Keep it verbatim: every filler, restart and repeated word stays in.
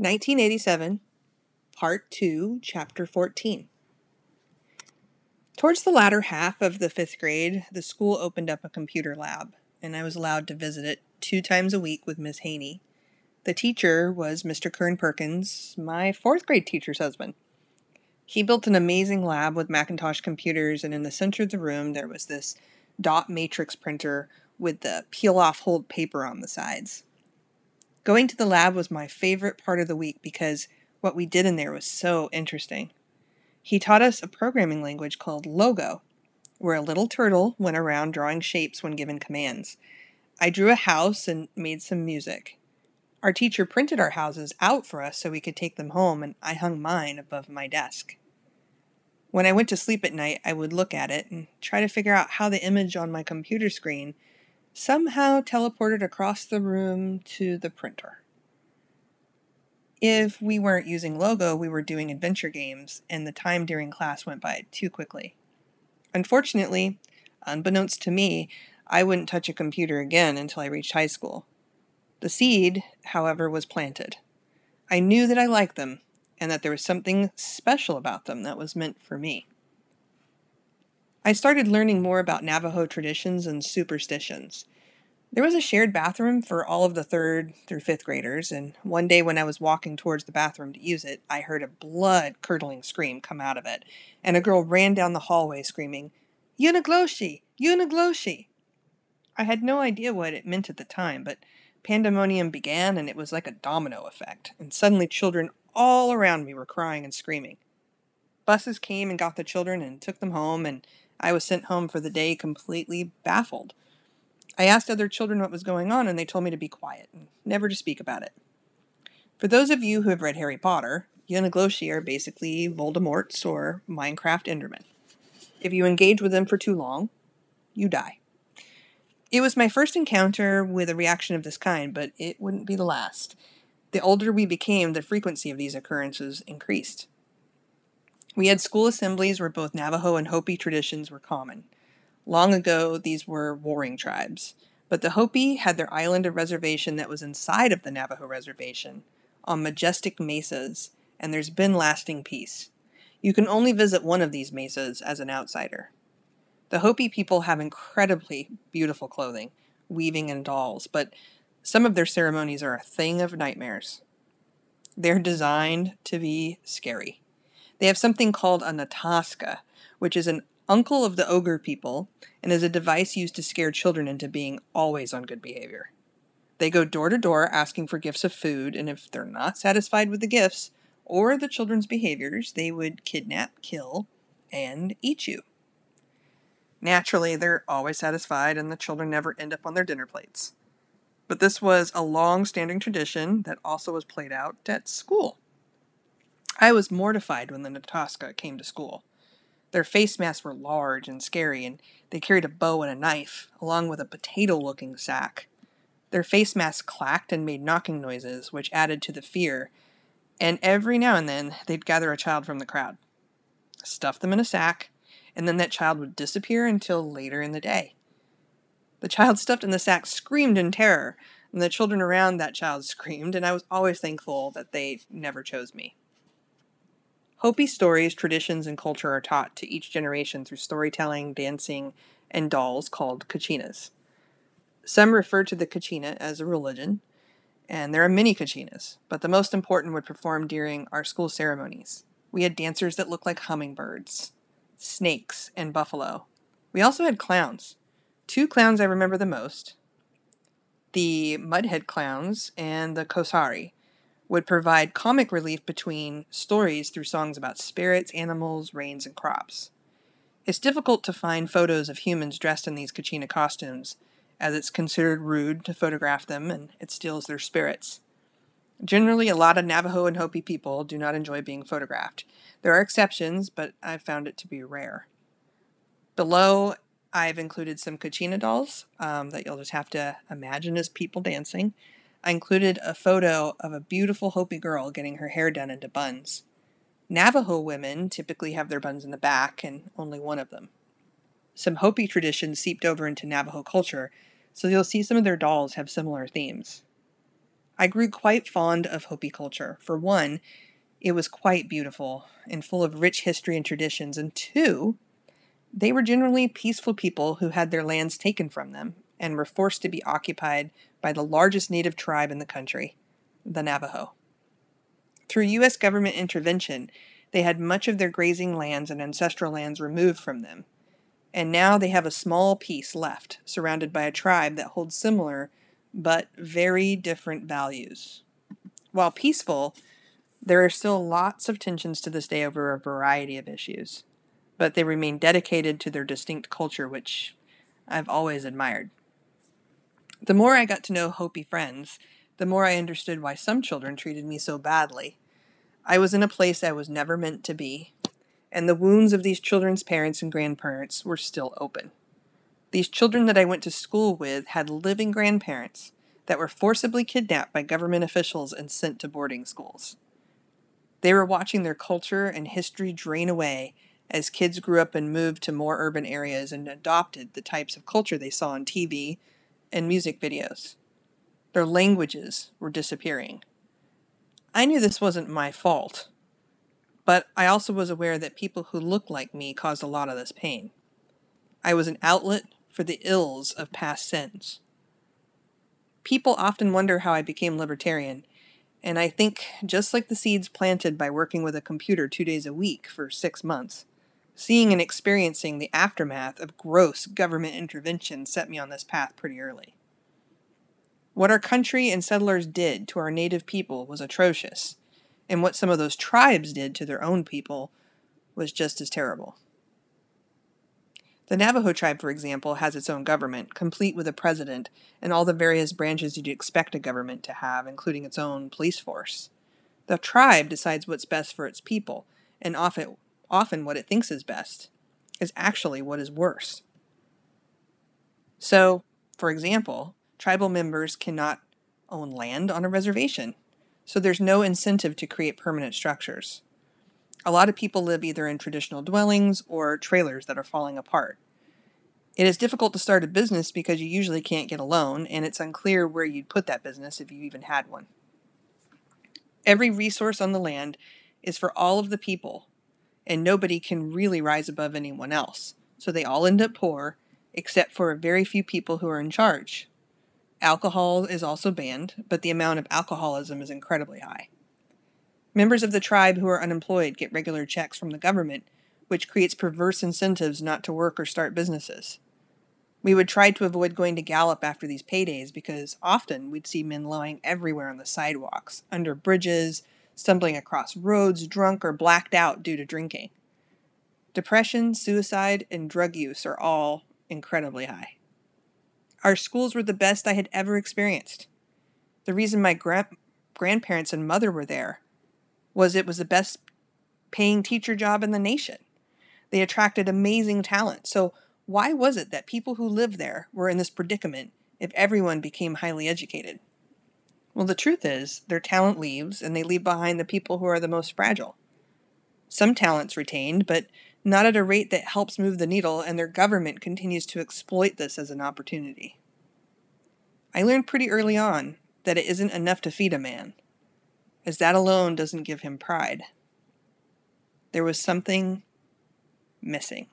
nineteen eighty-seven, Part two, Chapter fourteen. Towards the latter half of the fifth grade, the school opened up a computer lab, and I was allowed to visit it two times a week with Miss Haney. The teacher was Mister Curran-Perkins, my fourth grade teacher's husband. He built an amazing lab with Macintosh computers, and in the center of the room there was this dot matrix printer with the peel-off hold paper on the sides. Going to the lab was my favorite part of the week because what we did in there was so interesting. He taught us a programming language called LOGO, where a little turtle went around drawing shapes when given commands. I drew a house and made some music. Our teacher printed our houses out for us so we could take them home, and I hung mine above my desk. When I went to sleep at night, I would look at it and try to figure out how the image on my computer screen somehow teleported across the room to the printer. If we weren't using LOGO, we were doing adventure games, and the time during class went by too quickly. Unfortunately, unbeknownst to me, I wouldn't touch a computer again until I reached high school. The seed, however, was planted. I knew that I liked them, and that there was something special about them that was meant for me. I started learning more about Navajo traditions and superstitions. There was a shared bathroom for all of the third through fifth graders, and one day when I was walking towards the bathroom to use it, I heard a blood-curdling scream come out of it, and a girl ran down the hallway screaming, "Yee naaldlooshii! Yee naaldlooshii!" I had no idea what it meant at the time, but pandemonium began, and it was like a domino effect, and suddenly children all around me were crying and screaming. Buses came and got the children and took them home, and I was sent home for the day completely baffled. I asked other children what was going on, and they told me to be quiet and never to speak about it. For those of you who have read Harry Potter, yee naaldlooshii are basically Voldemorts or Minecraft Endermen. If you engage with them for too long, you die. It was my first encounter with a reaction of this kind, but it wouldn't be the last. The older we became, the frequency of these occurrences increased. We had school assemblies where both Navajo and Hopi traditions were common. Long ago, these were warring tribes, but the Hopi had their island of reservation that was inside of the Navajo reservation, on majestic mesas, and there's been lasting peace. You can only visit one of these mesas as an outsider. The Hopi people have incredibly beautiful clothing, weaving and dolls, but some of their ceremonies are a thing of nightmares. They're designed to be scary. They have something called a nataska, which is an uncle of the ogre people and is a device used to scare children into being always on good behavior. They go door to door asking for gifts of food, and if they're not satisfied with the gifts or the children's behaviors, they would kidnap, kill, and eat you. Naturally, they're always satisfied, and the children never end up on their dinner plates. But this was a long-standing tradition that also was played out at school. I was mortified when the Nataska came to school. Their face masks were large and scary, and they carried a bow and a knife, along with a potato-looking sack. Their face masks clacked and made knocking noises, which added to the fear, and every now and then they'd gather a child from the crowd, stuff them in a sack, and then that child would disappear until later in the day. The child stuffed in the sack screamed in terror, and the children around that child screamed, and I was always thankful that they never chose me. Hopi stories, traditions, and culture are taught to each generation through storytelling, dancing, and dolls called kachinas. Some refer to the kachina as a religion, and there are many kachinas, but the most important were performed during our school ceremonies. We had dancers that looked like hummingbirds, snakes, and buffalo. We also had clowns. Two clowns I remember the most, the Mudhead clowns and the Kosari, would provide comic relief between stories through songs about spirits, animals, rains, and crops. It's difficult to find photos of humans dressed in these kachina costumes, as it's considered rude to photograph them and it steals their spirits. Generally, a lot of Navajo and Hopi people do not enjoy being photographed. There are exceptions, but I've found it to be rare. Below, I've included some kachina dolls um, that you'll just have to imagine as people dancing. I included a photo of a beautiful Hopi girl getting her hair done into buns. Navajo women typically have their buns in the back, and only one of them. Some Hopi traditions seeped over into Navajo culture, so you'll see some of their dolls have similar themes. I grew quite fond of Hopi culture. For one, it was quite beautiful and full of rich history and traditions, and two, they were generally peaceful people who had their lands taken from them and were forced to be occupied by the largest native tribe in the country, the Navajo. Through U S government intervention, they had much of their grazing lands and ancestral lands removed from them, and now they have a small piece left, surrounded by a tribe that holds similar but very different values. While peaceful, there are still lots of tensions to this day over a variety of issues, but they remain dedicated to their distinct culture, which I've always admired. The more I got to know Hopi friends, the more I understood why some children treated me so badly. I was in a place I was never meant to be, and the wounds of these children's parents and grandparents were still open. These children that I went to school with had living grandparents that were forcibly kidnapped by government officials and sent to boarding schools. They were watching their culture and history drain away as kids grew up and moved to more urban areas and adopted the types of culture they saw on T V and music videos. Their languages were disappearing. I knew this wasn't my fault, but I also was aware that people who looked like me caused a lot of this pain. I was an outlet for the ills of past sins. People often wonder how I became libertarian, and I think just like the seeds planted by working with a computer two days a week for six months, seeing and experiencing the aftermath of gross government intervention set me on this path pretty early. What our country and settlers did to our native people was atrocious, and what some of those tribes did to their own people was just as terrible. The Navajo tribe, for example, has its own government, complete with a president and all the various branches you'd expect a government to have, including its own police force. The tribe decides what's best for its people, and often Often what it thinks is best is actually what is worse. So, for example, tribal members cannot own land on a reservation, so there's no incentive to create permanent structures. A lot of people live either in traditional dwellings or trailers that are falling apart. It is difficult to start a business because you usually can't get a loan, and it's unclear where you'd put that business if you even had one. Every resource on the land is for all of the people, and nobody can really rise above anyone else, so they all end up poor, except for a very few people who are in charge. Alcohol is also banned, but the amount of alcoholism is incredibly high. Members of the tribe who are unemployed get regular checks from the government, which creates perverse incentives not to work or start businesses. We would try to avoid going to Gallup after these paydays because often we'd see men lying everywhere on the sidewalks, under bridges, stumbling across roads, drunk or blacked out due to drinking. Depression, suicide, and drug use are all incredibly high. Our schools were the best I had ever experienced. The reason my gra- grandparents and mother were there was it was the best paying teacher job in the nation. They attracted amazing talent. So why was it that people who lived there were in this predicament if everyone became highly educated? Well, the truth is, their talent leaves, and they leave behind the people who are the most fragile. Some talent's retained, but not at a rate that helps move the needle, and their government continues to exploit this as an opportunity. I learned pretty early on that it isn't enough to feed a man, as that alone doesn't give him pride. There was something missing.